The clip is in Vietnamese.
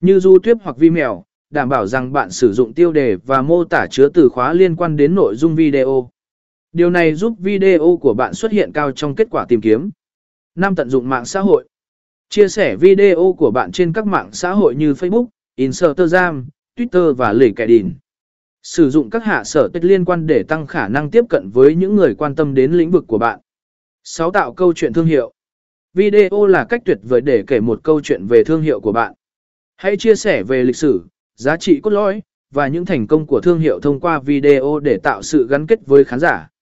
như YouTube hoặc Vimeo, đảm bảo rằng bạn sử dụng tiêu đề và mô tả chứa từ khóa liên quan đến nội dung video. Điều này giúp video của bạn xuất hiện cao trong kết quả tìm kiếm. 5. Tận dụng mạng xã hội. Chia sẻ video của bạn trên các mạng xã hội như Facebook, Instagram, Twitter và LinkedIn. Sử dụng các hạ sở thích liên quan để tăng khả năng tiếp cận với những người quan tâm đến lĩnh vực của bạn. 6. Tạo câu chuyện thương hiệu. Video là cách tuyệt vời để kể một câu chuyện về thương hiệu của bạn. Hãy chia sẻ về lịch sử, giá trị cốt lõi và những thành công của thương hiệu thông qua video để tạo sự gắn kết với khán giả.